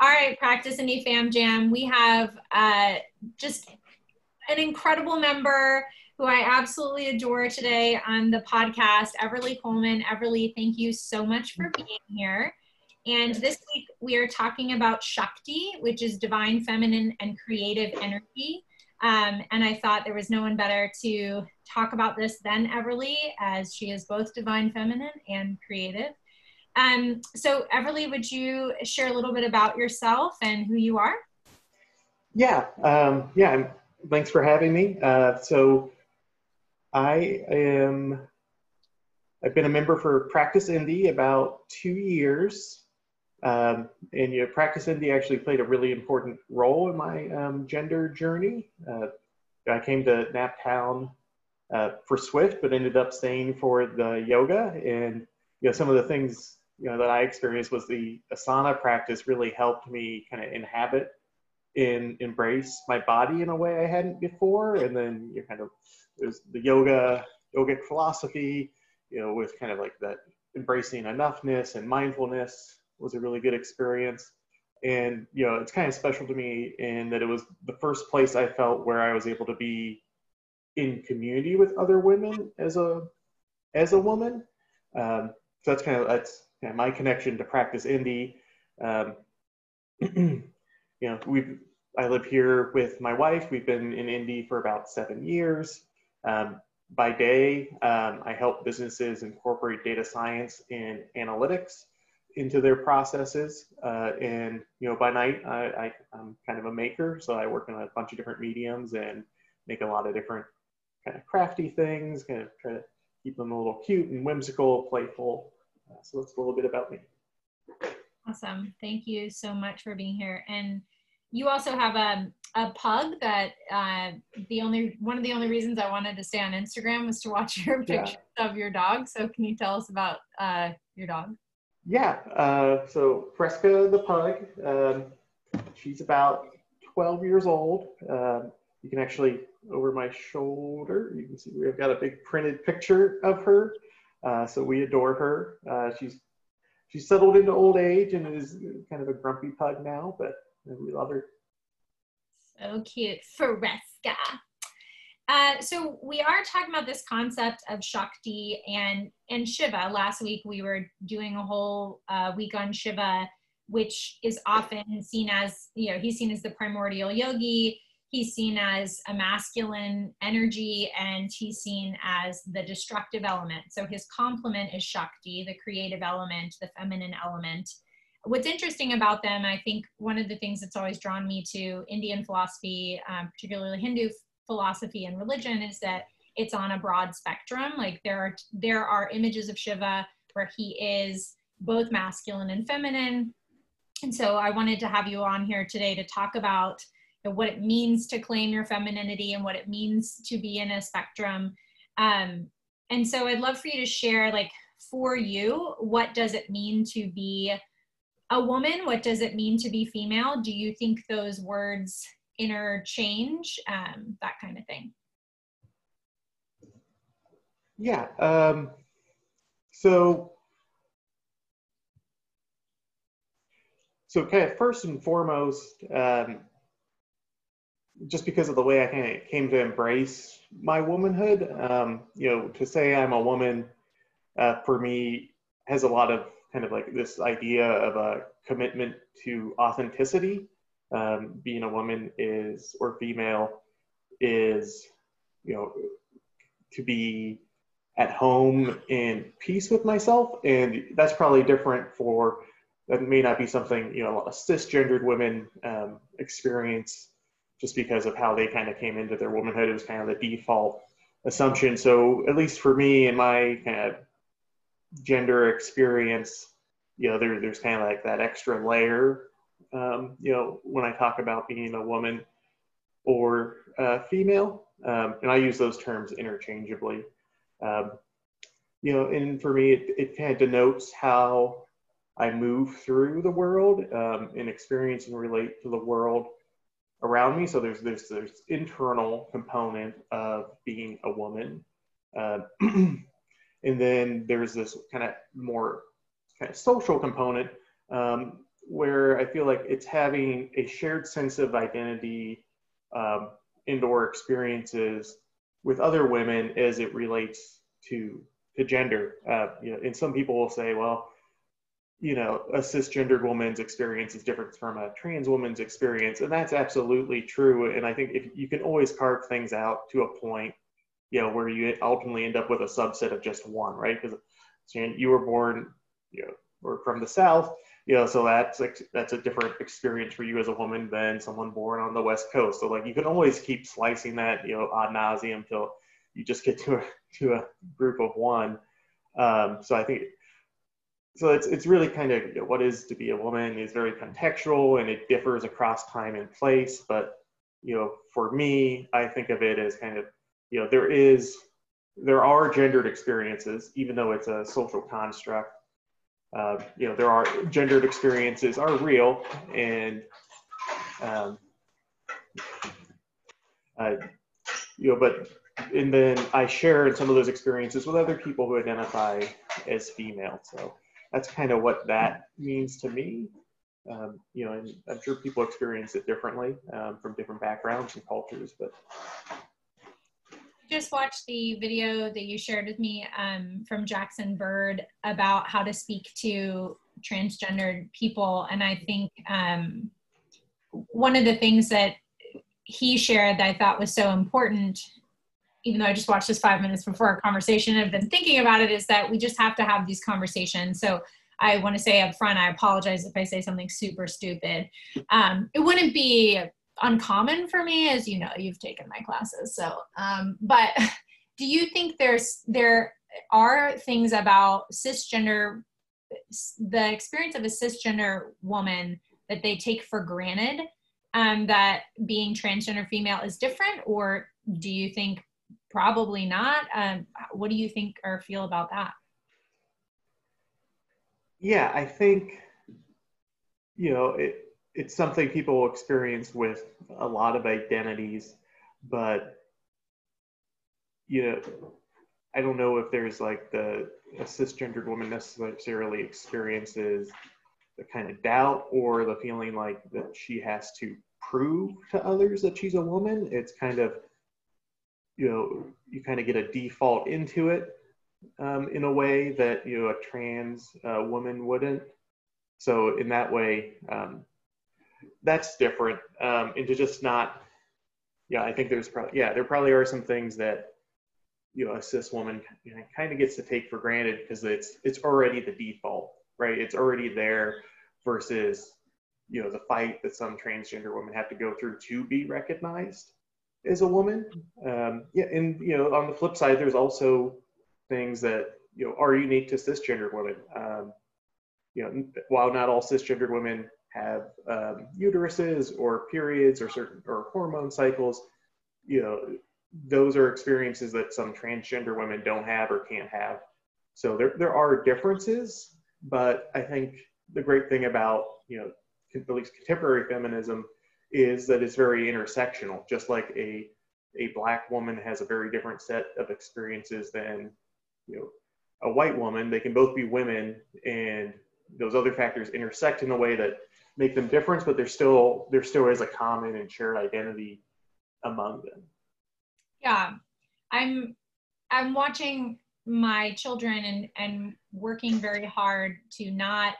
All right, Practice Indy Fam Jam. We have just an incredible member who I absolutely adore today on the podcast, Everly Coleman. Everly, thank you so much for being here. And this week we are talking about Shakti, which is divine feminine and creative energy. And I thought there was no one better to talk about this than Everly, as she is both divine feminine and creative. So Everly, would you share a little bit about yourself and who you are? Yeah, thanks for having me. So I've been a member for Practice Indy about 2 years. And Practice Indy actually played a really important role in my gender journey. I came to Naptown for Swift, but ended up staying for the yoga. And some of the things that I experienced was the asana practice really helped me kind of inhabit and embrace my body in a way I hadn't before. And then there's the yogic philosophy, with kind of like that embracing enoughness and mindfulness was a really good experience. And, it's kind of special to me in that it was the first place I felt where I was able to be in community with other women as a woman. So that's my connection to Practice Indy. I live here with my wife. We've been in Indy for about 7 years. By day, I help businesses incorporate data science and analytics into their processes. And by night, I'm kind of a maker. So I work on a bunch of different mediums and make a lot of different kind of crafty things, kind of try to keep them a little cute and whimsical, playful. So that's a little bit about me. Awesome. Thank you so much for being here. And you also have a pug that one of the only reasons I wanted to stay on Instagram was to watch your pictures of your dog. So can you tell us about your dog? Yeah. So Fresca the pug, she's about 12 years old. You can actually, over my shoulder, you can see we've got a big printed picture of her. So we adore her. She's settled into old age and is kind of a grumpy pug now, but we love her. So cute, Fresca. So we are talking about this concept of Shakti and Shiva. Last week we were doing a whole week on Shiva, which is often seen as, he's seen as the primordial yogi. He's seen as a masculine energy, and he's seen as the destructive element. So his complement is Shakti, the creative element, the feminine element. What's interesting about them, I think one of the things that's always drawn me to Indian philosophy, particularly Hindu philosophy and religion, is that it's on a broad spectrum. Like there are images of Shiva where he is both masculine and feminine. And so I wanted to have you on here today to talk about what it means to claim your femininity and what it means to be in a spectrum. And so I'd love for you to share, for you, what does it mean to be a woman? What does it mean to be female? Do you think those words interchange, that kind of thing? Yeah. So kind of first and foremost, just because of the way I kind of came to embrace my womanhood, to say I'm a woman, for me, has a lot of kind of like this idea of a commitment to authenticity. Being a woman female is, to be at home in peace with myself. And that's probably different for, that may not be something, a lot of cisgendered women experience, just because of how they kind of came into their womanhood. It was kind of the default assumption. So at least for me and my kind of gender experience, there's kind of like that extra layer, when I talk about being a woman or female, and I use those terms interchangeably. And for me, it kind of denotes how I move through the world, and experience and relate to the world around me. So there's internal component of being a woman, and then there's this kind of more kind of social component, where where I feel like it's having a shared sense of identity, indoor experiences with other women as it relates to gender. You know, and some people will say, well, you know, a cisgendered woman's experience is different from a trans woman's experience. And that's absolutely true. And I think if you can always carve things out to a point, you know, where you ultimately end up with a subset of just one, right? Because you were born, you know, or from the South, you know, so that's a different experience for you as a woman than someone born on the West Coast. So like, you can always keep slicing that, you know, ad nauseum until you just get to a group of one. So I think, so it's really kind of, you know, what is to be a woman is very contextual and it differs across time and place. But, you know, for me, I think of it as kind of, you know, there are gendered experiences, even though it's a social construct. You know, there are gendered experiences are real, and you know, but and then I share in some of those experiences with other people who identify as female. So that's kind of what that means to me. You know, and I'm sure people experience it differently from different backgrounds and cultures, but. Just watched the video that you shared with me from Jackson Bird about how to speak to transgendered people. And I think one of the things that he shared that I thought was so important, even though I just watched this 5 minutes before our conversation and I've been thinking about it, is that we just have to have these conversations. So I want to say up front, I apologize if I say something super stupid. It wouldn't be uncommon for me, as you know, you've taken my classes. So, but do you think there are things about cisgender, the experience of a cisgender woman that they take for granted, that being transgender female is different, or do you think probably not? What do you think or feel about that? Yeah, I think, you know, it's something people experience with a lot of identities, but, you know, I don't know if there's like a cisgendered woman necessarily experiences the kind of doubt or the feeling like that she has to prove to others that she's a woman. It's kind of, you know, you kind of get a default into it in a way that, you know, a trans woman wouldn't. So in that way, that's different, and to just not, yeah, I think there's probably, yeah, there probably are some things that, you know, a cis woman, you know, kind of gets to take for granted because it's already the default, right? It's already there versus, you know, the fight that some transgender women have to go through to be recognized as a woman. Yeah, and, you know, on the flip side, there's also things that, you know, are unique to cisgendered women. You know, while not all cisgendered women have uteruses or periods or certain or hormone cycles, you know, those are experiences that some transgender women don't have or can't have. So there are differences, but I think the great thing about, you know, at least contemporary feminism is that it's very intersectional, just like a Black woman has a very different set of experiences than, you know, a white woman. They can both be women, and those other factors intersect in a way that make them different, but there still is a common and shared identity among them. Yeah, I'm watching my children and working very hard to not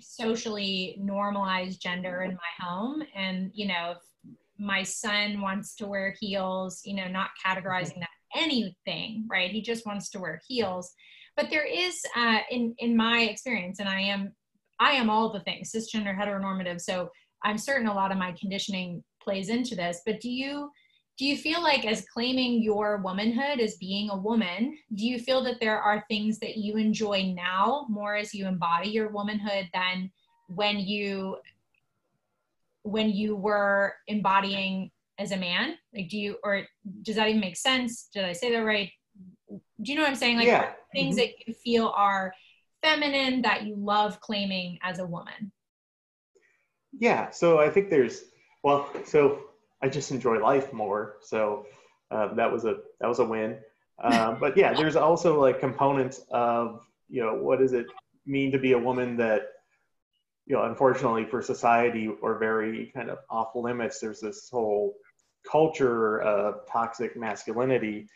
socially normalize gender in my home. And, you know, if my son wants to wear heels, you know, not categorizing that anything, right? He just wants to wear heels. But there is, in my experience, and I am all the things, cisgender, heteronormative, so I'm certain a lot of my conditioning plays into this, but do you feel like, as claiming your womanhood as being a woman, do you feel that there are things that you enjoy now more as you embody your womanhood than when you were embodying as a man? Like, do you, or does that even make sense? Did I say that right? Do you know what I'm saying? Like, yeah. Things that you feel are feminine that you love claiming as a woman? Yeah, so I think there's, well, so I just enjoy life more, so that was a win. But yeah, there's also like components of, you know, what does it mean to be a woman that you know, unfortunately for society, are very kind of off limits. There's this whole culture of toxic masculinity,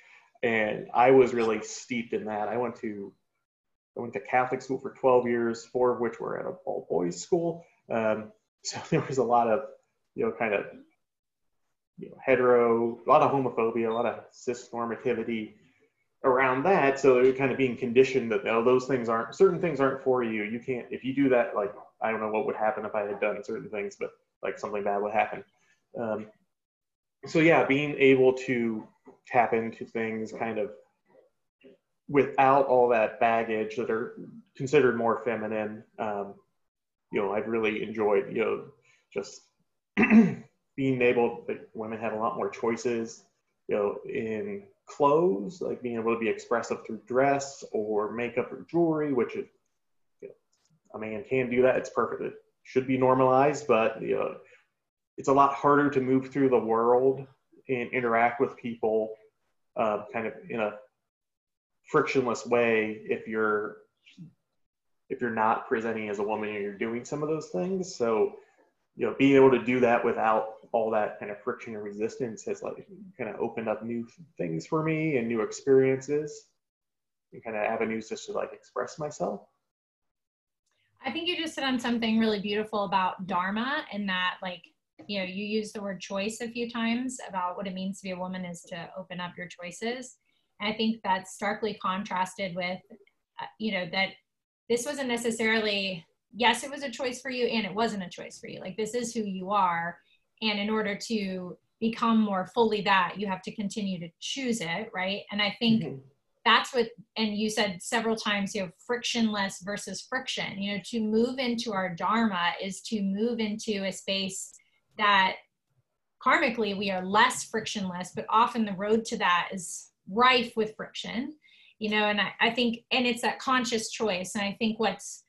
and I was really steeped in that. I went to Catholic school for 12 years, 4 of which were at an all-boys school. So there was a lot of, you know, kind of, you know, hetero, a lot of homophobia, a lot of cisnormativity around that. So they're kind of being conditioned that, oh, those things aren't, certain things aren't for you. You can't, if you do that, like, I don't know what would happen if I had done certain things, but like something bad would happen. So yeah, being able to tap into things kind of without all that baggage that are considered more feminine, you know, I've really enjoyed, you know, just being able, like, women have a lot more choices, you know, in clothes, like being able to be expressive through dress or makeup or jewelry, which is, you know, a man can do that. It's perfect. It should be normalized, but, you know, it's a lot harder to move through the world and interact with people kind of in a frictionless way if you're not presenting as a woman and you're doing some of those things. So, you know, being able to do that without all that kind of friction or resistance has, like, kind of opened up new things for me and new experiences and kind of avenues just to, like, express myself. I think you just said on something really beautiful about dharma, and that, like, you know, you used the word choice a few times about what it means to be a woman is to open up your choices. And I think that's starkly contrasted with, you know, that this wasn't necessarily, yes, it was a choice for you and it wasn't a choice for you. Like, this is who you are. And in order to become more fully that, you have to continue to choose it, right? And I think that's what, and you said several times, you know, frictionless versus friction. You know, to move into our dharma is to move into a space that karmically we are less frictionless, but often the road to that is rife with friction, you know, and I think, and it's that conscious choice. And I think what's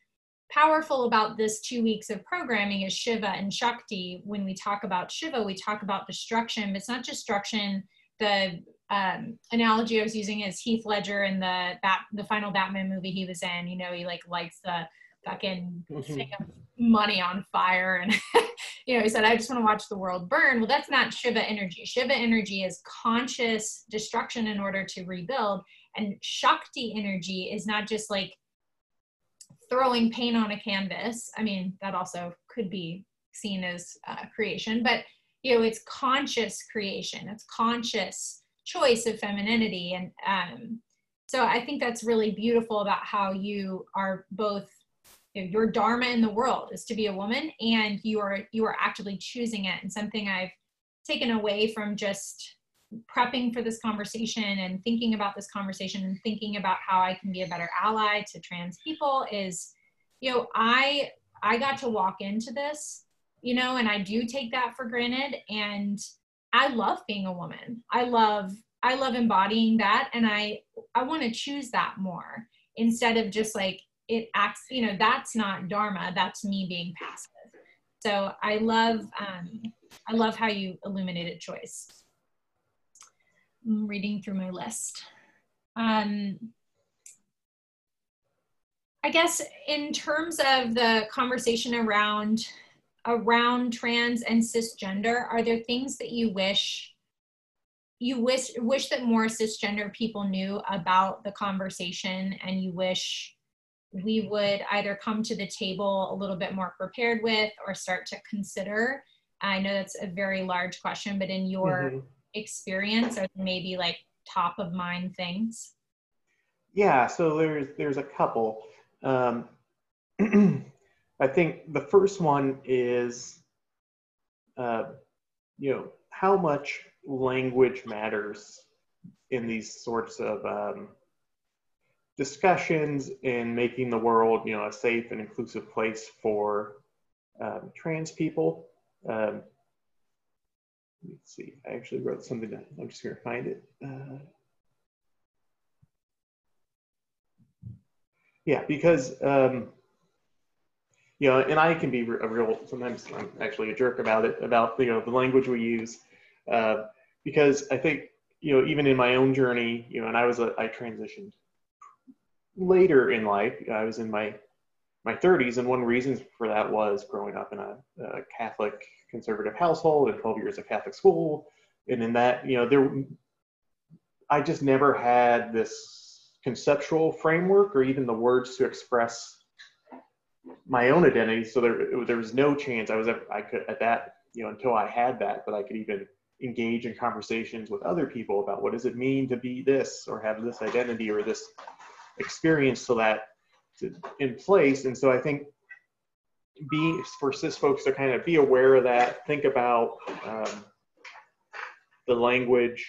powerful about this 2 weeks of programming is Shiva and Shakti. When we talk about Shiva, we talk about destruction, but it's not destruction. The analogy I was using is Heath Ledger in the final Batman movie he was in. You know, he, like, lights the fucking thing of money on fire, and you know, he said, I just want to watch the world burn. Well, that's not Shiva energy. Shiva energy is conscious destruction in order to rebuild. And Shakti energy is not just, like, throwing paint on a canvas. I mean, that also could be seen as creation, but, you know, it's conscious creation. It's conscious choice of femininity. And so I think that's really beautiful about how you are both, you know, your dharma in the world is to be a woman, and you are actively choosing it. And something I've taken away from just prepping for this conversation and thinking about this conversation and thinking about how I can be a better ally to trans people is, you know, I got to walk into this, you know, and I do take that for granted. And I love being a woman. I love embodying that. And I want to choose that more instead of just, like, it acts, you know, that's not dharma, that's me being passive. So I love how you illuminated choice. I'm reading through my list. I guess in terms of the conversation around trans and cisgender, are there things that you wish that more cisgender people knew about the conversation, and you wish we would either come to the table a little bit more prepared with or start to consider? I know that's a very large question, but in your experience, are there maybe, like, top of mind things? Yeah, so there's a couple. I think the first one is, you know, how much language matters in these sorts of discussions in making the world, you know, a safe and inclusive place for trans people. Let's see, I actually wrote something down. I'm just gonna find it. Yeah, because, you know, and I can be a real, sometimes I'm actually a jerk about it, about, you know, the language we use, because I think, you know, even in my own journey, you know, and I transitioned later in life. I was in my my 30s, and one reason for that was growing up in a Catholic conservative household and 12 years of Catholic school. And in that, you know, I just never had this conceptual framework or even the words to express my own identity. So there was no chance until I had that, but I could even engage in conversations with other people about what does it mean to be this or have this identity or this experience in place. And so I think for cis folks to kind of be aware of that, think about the language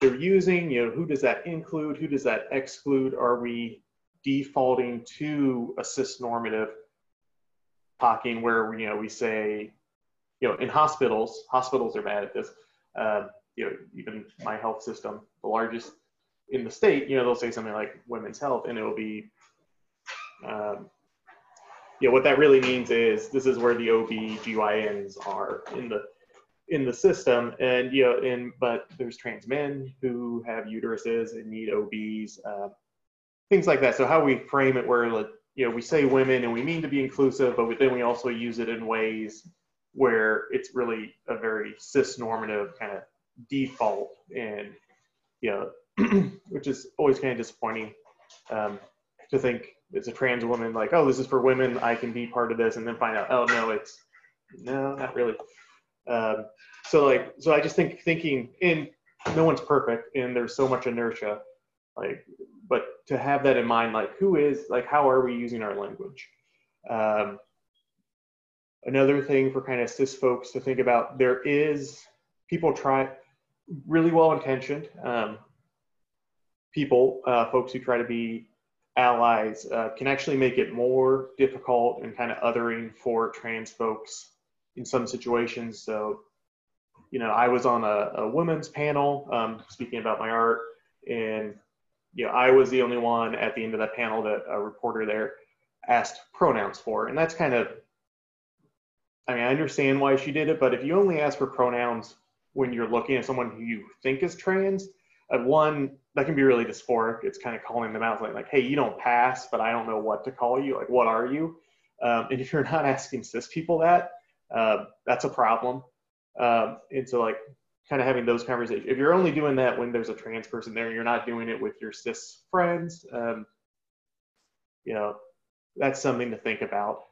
they're using, you know, who does that include? Who does that exclude? Are we defaulting to a cis normative talking where, you know, we say, you know, in hospitals are bad at this, you know, even my health system, the largest in the state, you know, they'll say something like women's health, and it'll be, you know, what that really means is this is where the OB/GYNs are in the system. And, you know, but there's trans men who have uteruses and need OBs, things like that. So how we frame it where, like, you know, we say women and we mean to be inclusive, but then we also use it in ways where it's really a very cis-normative kind of default, and, you know, which is always kind of disappointing to think it's a trans woman, like, oh, this is for women, I can be part of this, and then find out, oh, no, no, not really. So I just think no one's perfect, and there's so much inertia, like, but to have that in mind, like, how are we using our language? Another thing for kind of cis folks to think about, people try, really well-intentioned folks who try to be allies can actually make it more difficult and kind of othering for trans folks in some situations. So, you know, I was on a women's panel speaking about my art, and, you know, I was the only one at the end of that panel that a reporter there asked pronouns for, and that's kind of, I mean, I understand why she did it, but if you only ask for pronouns when you're looking at someone who you think is trans, one, that can be really dysphoric. It's kind of calling them out, like, hey, you don't pass, but I don't know what to call you. Like, what are you? And if you're not asking cis people that, that's a problem. And so, like, kind of having those conversations. If you're only doing that when there's a trans person there and you're not doing it with your cis friends, you know, that's something to think about.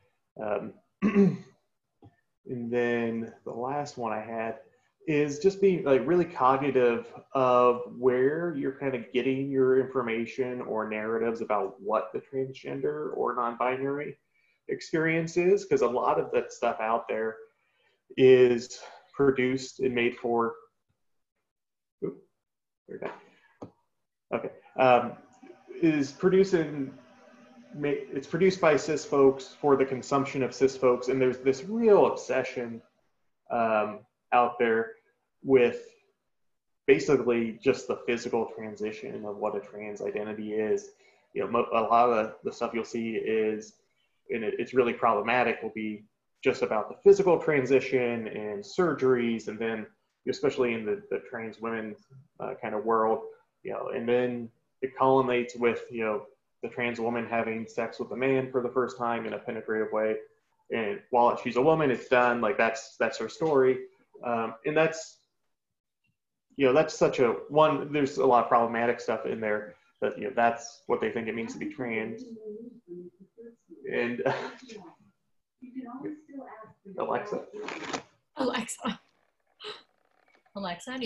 And then the last one I had is just being, like, really cognitive of where you're kind of getting your information or narratives about what the transgender or non-binary experience is, because a lot of that stuff out there is produced and made for, it's produced by cis folks for the consumption of cis folks. And there's this real obsession out there with basically just the physical transition of what a trans identity is. You know, a lot of the stuff you'll see is, and it's really problematic, will be just about the physical transition and surgeries. And then, especially in the trans women kind of world, you know, and then it culminates with, you know, the trans woman having sex with a man for the first time in a penetrative way, and while she's a woman, it's done, like, that's her story, and that's, you know, that's such a one. There's a lot of problematic stuff in there, but, you know, that's what they think it means to be trans. And Alexa, do you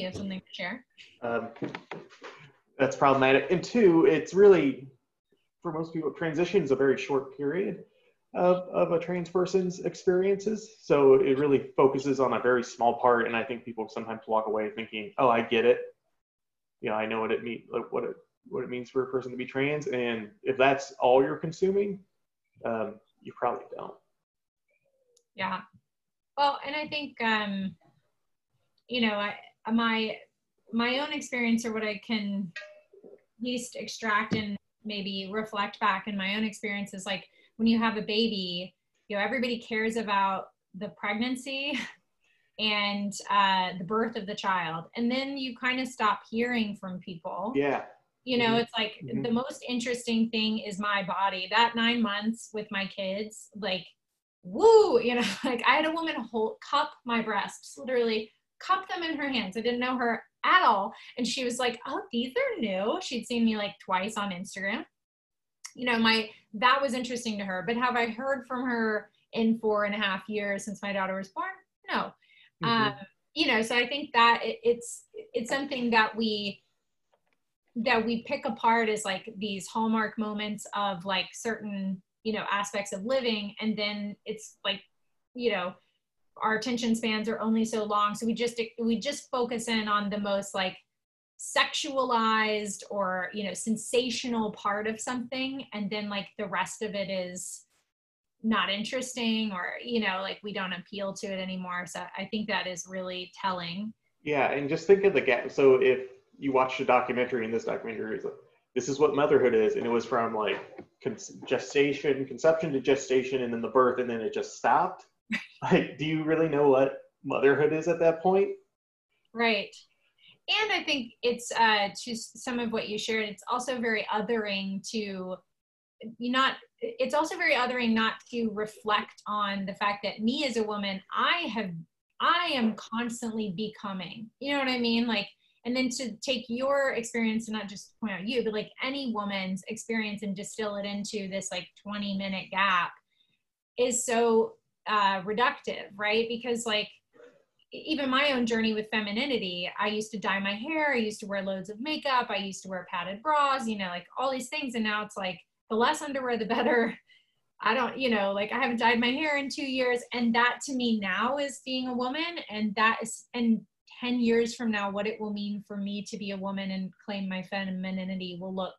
have something to share? That's problematic, and two, it's really, for most people, transition is a very short period of a trans person's experiences. So it really focuses on a very small part. And I think people sometimes walk away thinking, oh, I get it. You know, I know what it means, like, what it means for a person to be trans. And if that's all you're consuming, you probably don't. Yeah. Well, and I think, you know, my own experience, or what I can least extract and maybe reflect back in my own experiences, like, when you have a baby, you know, everybody cares about the pregnancy and the birth of the child, and then you kind of stop hearing from people. Yeah. You know, it's like the most interesting thing is my body. That 9 months with my kids, like, woo, you know, like I had a woman cup my breasts, literally cup them in her hands. I didn't know her at all. And she was like, oh, these are new. She'd seen me like twice on Instagram. You know, that was interesting to her. But have I heard from her in 4.5 years since my daughter was born? No. You know, so I think that it's something that we pick apart as like these hallmark moments of like certain, you know, aspects of living. And then it's like, you know, our attention spans are only so long. So we just focus in on the most like sexualized or, you know, sensational part of something. And then like the rest of it is not interesting, or, you know, like we don't appeal to it anymore. So I think that is really telling. Yeah. And just think of the gap. So if you watched a documentary, and this documentary is like, this is what motherhood is. And it was from like conception to gestation, and then the birth, and then it just stopped. Like, do you really know what motherhood is at that point? Right. And I think it's to some of what you shared, it's also very othering to it's also very othering not to reflect on the fact that me as a woman, I am constantly becoming, you know what I mean? Like, and then to take your experience and not just point out you, but like any woman's experience and distill it into this like 20-minute gap is so reductive, right? Because like, even my own journey with femininity, I used to dye my hair, I used to wear loads of makeup, I used to wear padded bras, you know, like all these things. And now it's like, the less underwear, the better. I don't, you know, like I haven't dyed my hair in 2 years. And that to me now is being a woman. And that is, and 10 years from now, what it will mean for me to be a woman and claim my femininity will look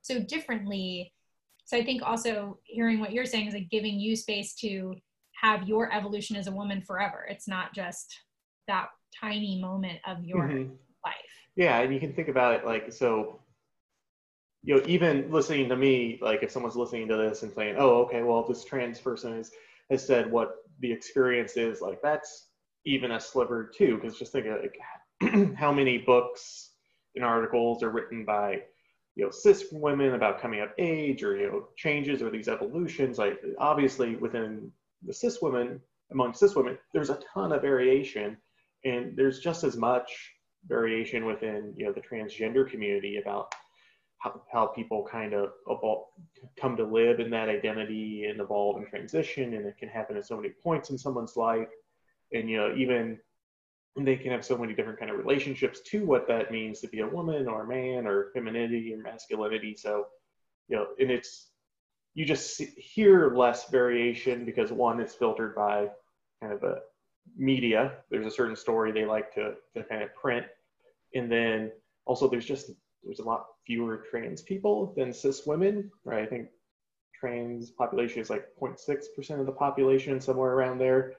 so differently. So I think also hearing what you're saying is like giving you space to have your evolution as a woman forever. It's not just that tiny moment of your life. Yeah. And you can think about it like, so, you know, even listening to me, like if someone's listening to this and saying, oh, okay, well, this trans person has said what the experience is, like that's even a sliver too, because just think of like how many books and articles are written by, you know, cis women about coming of age, or, you know, changes or these evolutions. Like obviously within the cis women, among cis women, there's a ton of variation, and there's just as much variation within, you know, the transgender community about how people kind of evolve, come to live in that identity and evolve and transition. And it can happen at so many points in someone's life. And, you know, even they can have so many different kind of relationships to what that means to be a woman or a man or femininity or masculinity. So, you know, and it's, you just hear less variation because one is filtered by kind of a media. There's a certain story they like to kind of print. And then also there's a lot fewer trans people than cis women, right? I think trans population is like 0.6% of the population, somewhere around there.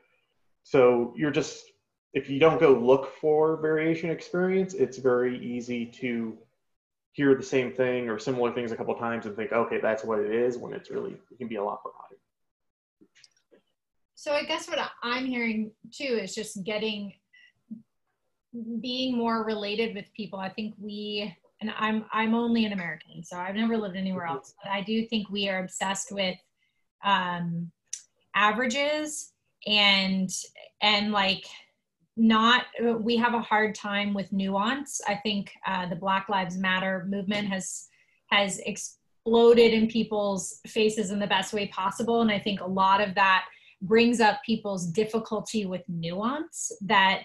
So you're just, if you don't go look for variation experience, it's very easy to hear the same thing or similar things a couple of times and think, okay, that's what it is, when it's really, it can be a lot broader. So I guess what I'm hearing too is just being more related with people. I think we, and I'm only an American, so I've never lived anywhere else, but I do think we are obsessed with averages and like we have a hard time with nuance. I think the Black Lives Matter movement has exploded in people's faces in the best way possible. And I think a lot of that brings up people's difficulty with nuance, that,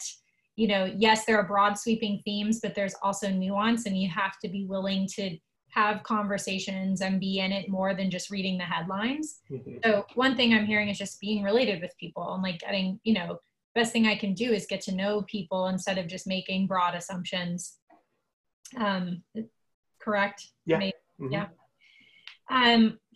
you know, yes, there are broad sweeping themes, but there's also nuance, and you have to be willing to have conversations and be in it more than just reading the headlines. So one thing I'm hearing is just being related with people and like getting, you know, best thing I can do is get to know people instead of just making broad assumptions. Correct? Yeah. Yeah.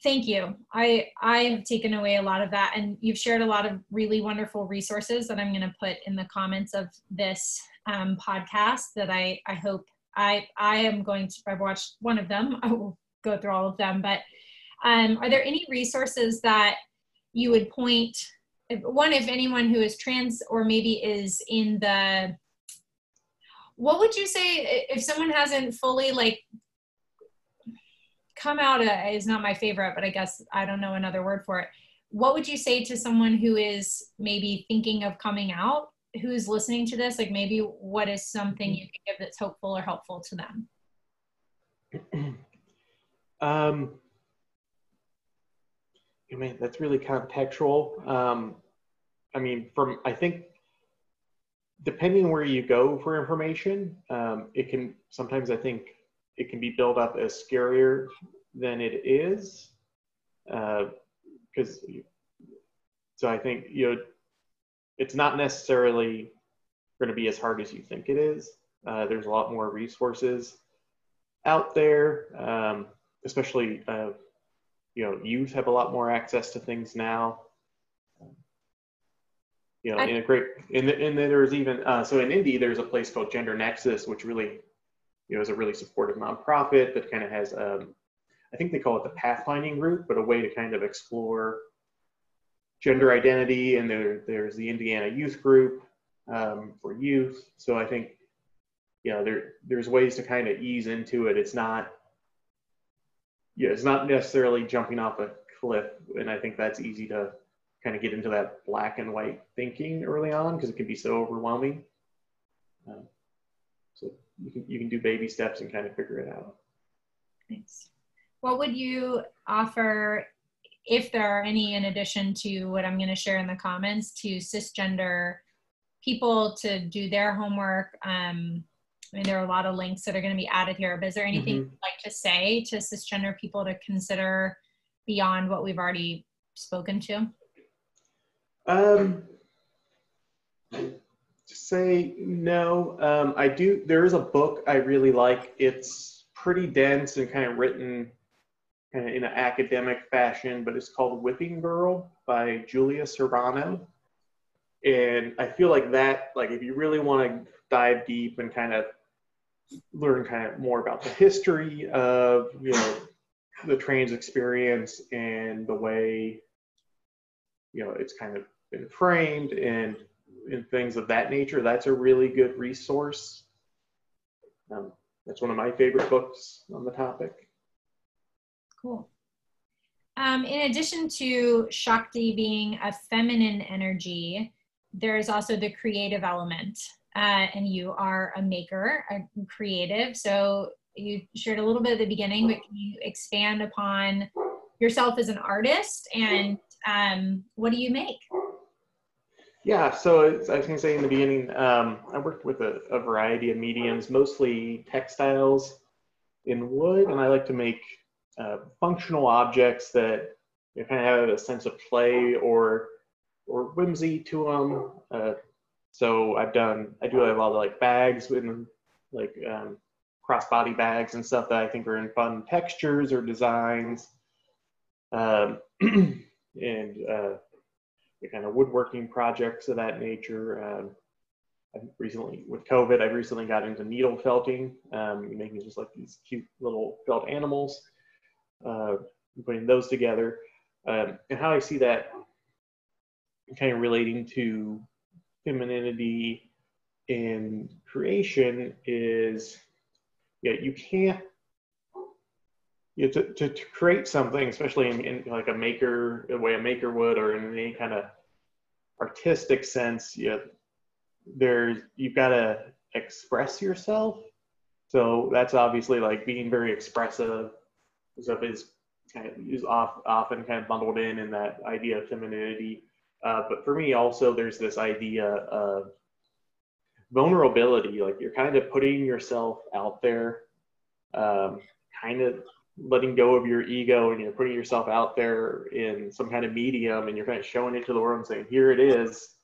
Thank you. I have taken away a lot of that, and you've shared a lot of really wonderful resources that I'm going to put in the comments of this podcast that I hope I am going to, I've watched one of them. I will go through all of them, but are there any resources that you would point, if anyone who is trans or maybe is in the, what would you say if someone hasn't fully like come out is not my favorite, but I guess I don't know another word for it. What would you say to someone who is maybe thinking of coming out, who's listening to this? Like, maybe what is something you can give that's hopeful or helpful to them? I mean, that's really contextual. I mean, I think, depending where you go for information, it can, sometimes I think it can be built up as scarier than it is. So I think, it's not necessarily going to be as hard as you think it is. There's a lot more resources out there, especially, youth have a lot more access to things now. And then there's even, so in Indy, there's a place called Gender Nexus, which really, is a really supportive nonprofit that kind of has, I think they call it the pathfinding group, but a way to kind of explore gender identity. And there's the Indiana Youth Group for youth. So I think, there's ways to kind of ease into it. It's not, it's not necessarily jumping off a cliff. And I think that's easy to kind of get into that black and white thinking early on, because it can be so overwhelming. So you can do baby steps and kind of figure it out. Thanks. What would you offer, if there are any, in addition to what I'm going to share in the comments, to cisgender people to do their homework? I mean, there are a lot of links that are going to be added here, but is there anything you'd like to say to cisgender people to consider beyond what we've already spoken to? Just say no. There is a book I really like. It's pretty dense and kind of written kind of in an academic fashion, but it's called Whipping Girl by Julia Serrano. And I feel like that, if you really want to dive deep and kind of learn more about the history of, the trans experience and the way, it's kind of been framed and things of that nature, that's a really good resource. That's one of my favorite books on the topic. Cool. In addition to Shakti being a feminine energy, there's also the creative element, and you are a maker, a creative. So you shared a little bit at the beginning, but can you expand upon yourself as an artist and what do you make? Yeah, so as I was going to say in the beginning, I worked with a variety of mediums, mostly textiles in wood, and I like to make functional objects that kind of have a sense of play or whimsy to them. So I do have a lot of bags with crossbody bags and stuff that I think are in fun textures or designs, and the kind of woodworking projects of that nature. With COVID, I've recently got into needle felting, making just these cute little felt animals. Putting those together, and how I see that kind of relating to femininity in creation is, you can't, to create something, especially in like the way a maker would, or in any kind of artistic sense, you've got to express yourself. So that's obviously being very expressive. Stuff is often kind of bundled in that idea of femininity. But for me also, there's this idea of vulnerability. You're kind of putting yourself out there, kind of letting go of your ego, and you're putting yourself out there in some kind of medium, and you're kind of showing it to the world and saying, here it is,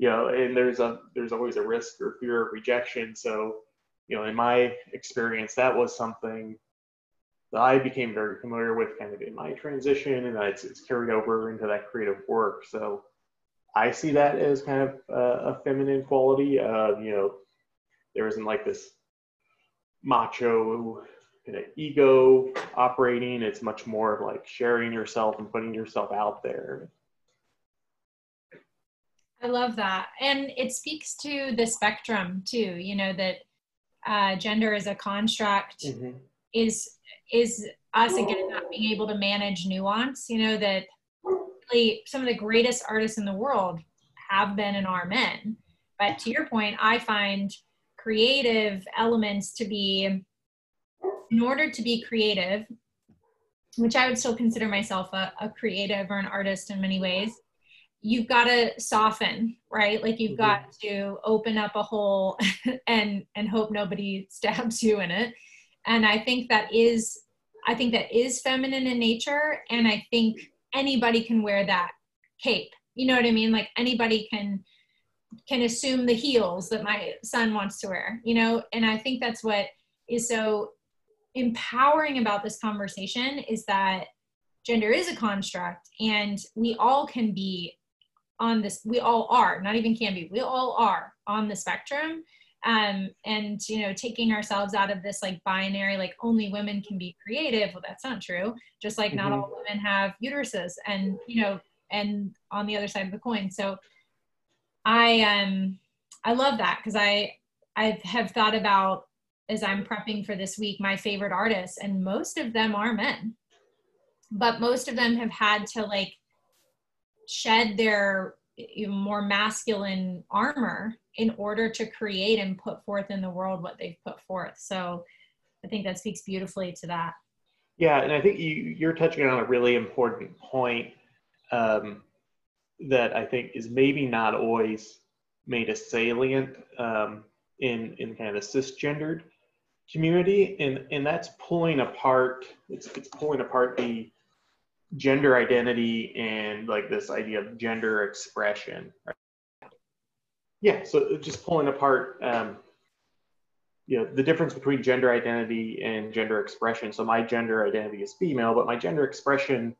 and there's always a risk or fear of rejection. So, in my experience, that was something that I became very familiar with kind of in my transition, and it's carried over into that creative work. So I see that as kind of a feminine quality. There isn't this macho ego operating. It's much more of sharing yourself and putting yourself out there. I love that. And it speaks to the spectrum too, that gender is a construct. Mm-hmm. is us again not being able to manage nuance. You know, that really some of the greatest artists in the world have been and are men. But to your point, I find creative elements to be, in order to be creative, which I would still consider myself a creative or an artist in many ways, you've got to soften, right? Like you've got to open up a hole and hope nobody stabs you in it. And I think that is feminine in nature. And I think anybody can wear that cape. You know what I mean? Like anybody can assume the heels that my son wants to wear, you know? And I think that's what is so empowering about this conversation, is that gender is a construct, and we all can be on this, we all are, not even can be, we all are on the spectrum. And, you know, taking ourselves out of this like binary, like only women can be creative. Well, that's not true. Just like not all women have uteruses, and, you know, and on the other side of the coin. So I love that, because I have thought about, as I'm prepping for this week, my favorite artists, and most of them are men, but most of them have had to like shed their more masculine armor in order to create and put forth in the world what they've put forth. So I think that speaks beautifully to that. Yeah, and I think you're touching on a really important point that I think is maybe not always made as salient in kind of the cisgendered community, and that's pulling apart, it's pulling apart the gender identity and like this idea of gender expression, right? Yeah, so just pulling apart, you know, the difference between gender identity and gender expression. So my gender identity is female, but my gender expression,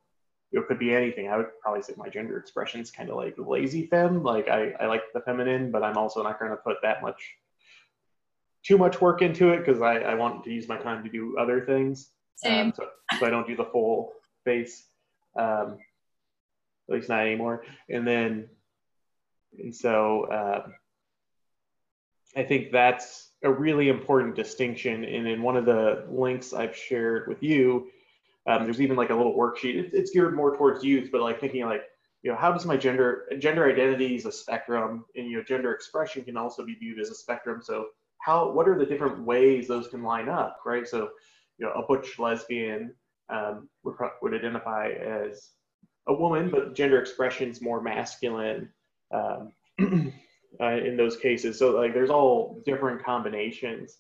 you know, could be anything. I would probably say my gender expression is kind of like lazy femme. Like I like the feminine, but I'm also not going to put that much, too much work into it, because I want to use my time to do other things. Same. So I don't do the full face, at least not anymore. And so I think that's a really important distinction. And in one of the links I've shared with you, there's even like a little worksheet. It's geared more towards youth, but like thinking like, you know, how does my gender identity is a spectrum, and you know, gender expression can also be viewed as a spectrum. So what are the different ways those can line up, right? So, you know, a butch lesbian would identify as a woman, but gender expression's more masculine. In those cases, so like there's all different combinations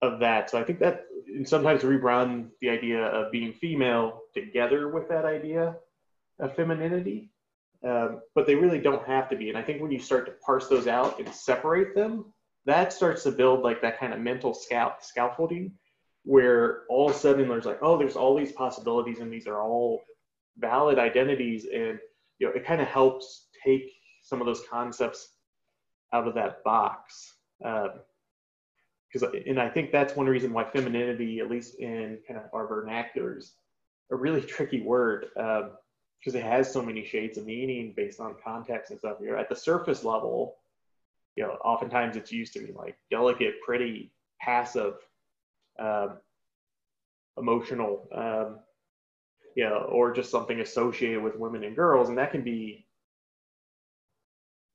of that. So I think that, and sometimes we run the idea of being female together with that idea of femininity, but they really don't have to be. And I think when you start to parse those out and separate them, that starts to build like that kind of mental scaffolding, where all of a sudden there's like, oh, there's all these possibilities, and these are all valid identities, and you know, it kind of helps take some of those concepts out of that box. And I think that's one reason why femininity, at least in kind of our vernaculars, a really tricky word, because it has so many shades of meaning based on context and stuff. You know, at the surface level, you know, oftentimes it's used to be like delicate, pretty, passive, emotional, you know, or just something associated with women and girls. And that can be,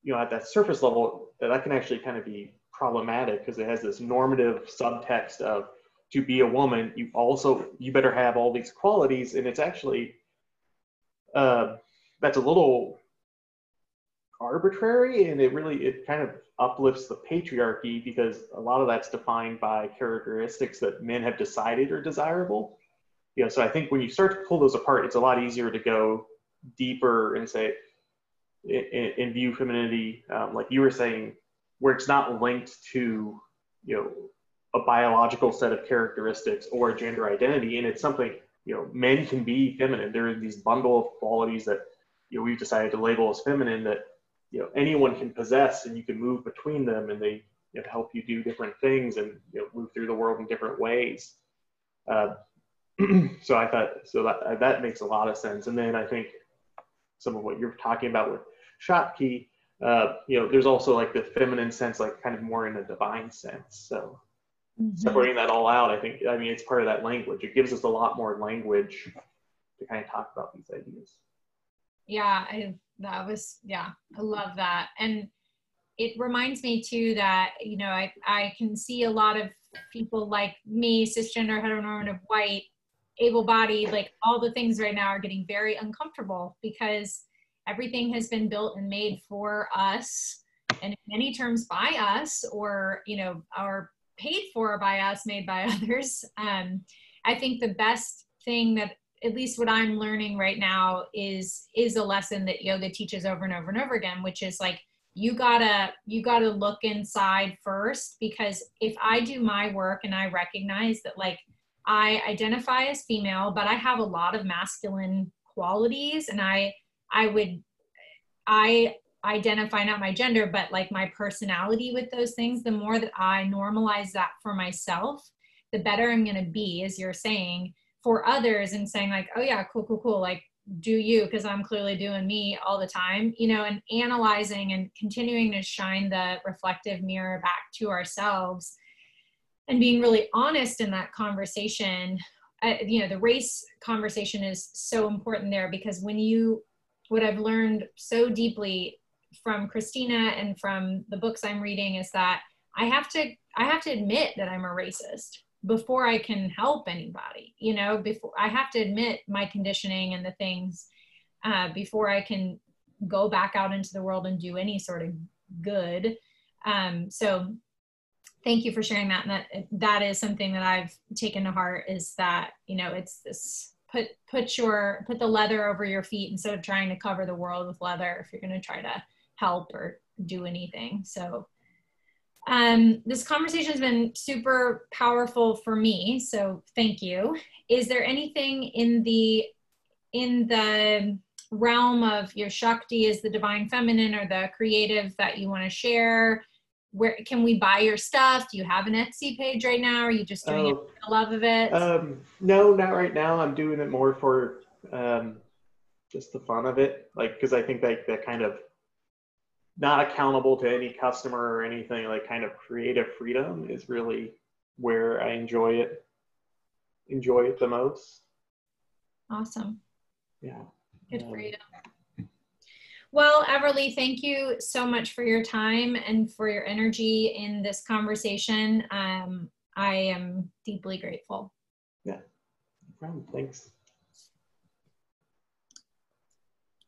you know, at that surface level, that can actually kind of be problematic, because it has this normative subtext of, to be a woman, you better have all these qualities. And it's actually, that's a little arbitrary, and it kind of uplifts the patriarchy, because a lot of that's defined by characteristics that men have decided are desirable. You know, so I think when you start to pull those apart, it's a lot easier to go deeper and say, in view femininity, like you were saying, where it's not linked to, you know, a biological set of characteristics or a gender identity, and it's something, you know, men can be feminine. There are these bundle of qualities that, you know, we've decided to label as feminine that, you know, anyone can possess, and you can move between them, and they, you know, help you do different things and, you know, move through the world in different ways. So that makes a lot of sense. And then I think some of what you're talking about with Shakti, you know, there's also like the feminine sense, like kind of more in a divine sense. So separating that all out, I think, I mean, it's part of that language. It gives us a lot more language to kind of talk about these ideas. Yeah, I love that. And it reminds me too that, you know, I can see a lot of people like me, cisgender, heteronormative, white, able-bodied, like all the things right now are getting very uncomfortable because everything has been built and made for us, and in many terms by us, or, you know, are paid for by us, made by others. I think the best thing that, at least what I'm learning right now, is a lesson that yoga teaches over and over and over again, which is like, you gotta look inside first, because if I do my work and I recognize that, like, I identify as female, but I have a lot of masculine qualities, and I identify not my gender, but like my personality with those things, the more that I normalize that for myself, the better I'm going to be, as you're saying, for others, and saying like, oh yeah, cool. Like, do you, because I'm clearly doing me all the time, you know, and analyzing and continuing to shine the reflective mirror back to ourselves and being really honest in that conversation. You know, the race conversation is so important there, because what I've learned so deeply from Christina and from the books I'm reading is that I have to admit that I'm a racist before I can help anybody, you know, before I have to admit my conditioning and the things, before I can go back out into the world and do any sort of good. So thank you for sharing that. And that is something that I've taken to heart, is that, you know, it's this, put the leather over your feet instead of trying to cover the world with leather if you're going to try to help or do anything. So this conversation has been super powerful for me, so thank you. Is there anything in the realm of your Shakti as the divine feminine or the creative that you want to share? Where can we buy your stuff? Do you have an Etsy page right now? Or are you just doing it for the love of it? No, not right now. I'm doing it more for just the fun of it. Like, because I think that kind of not accountable to any customer or anything, like kind of creative freedom is really where I enjoy it the most. Awesome. Yeah. Good for you. Well, Everly, thank you so much for your time and for your energy in this conversation. I am deeply grateful. Yeah, no problem. Thanks.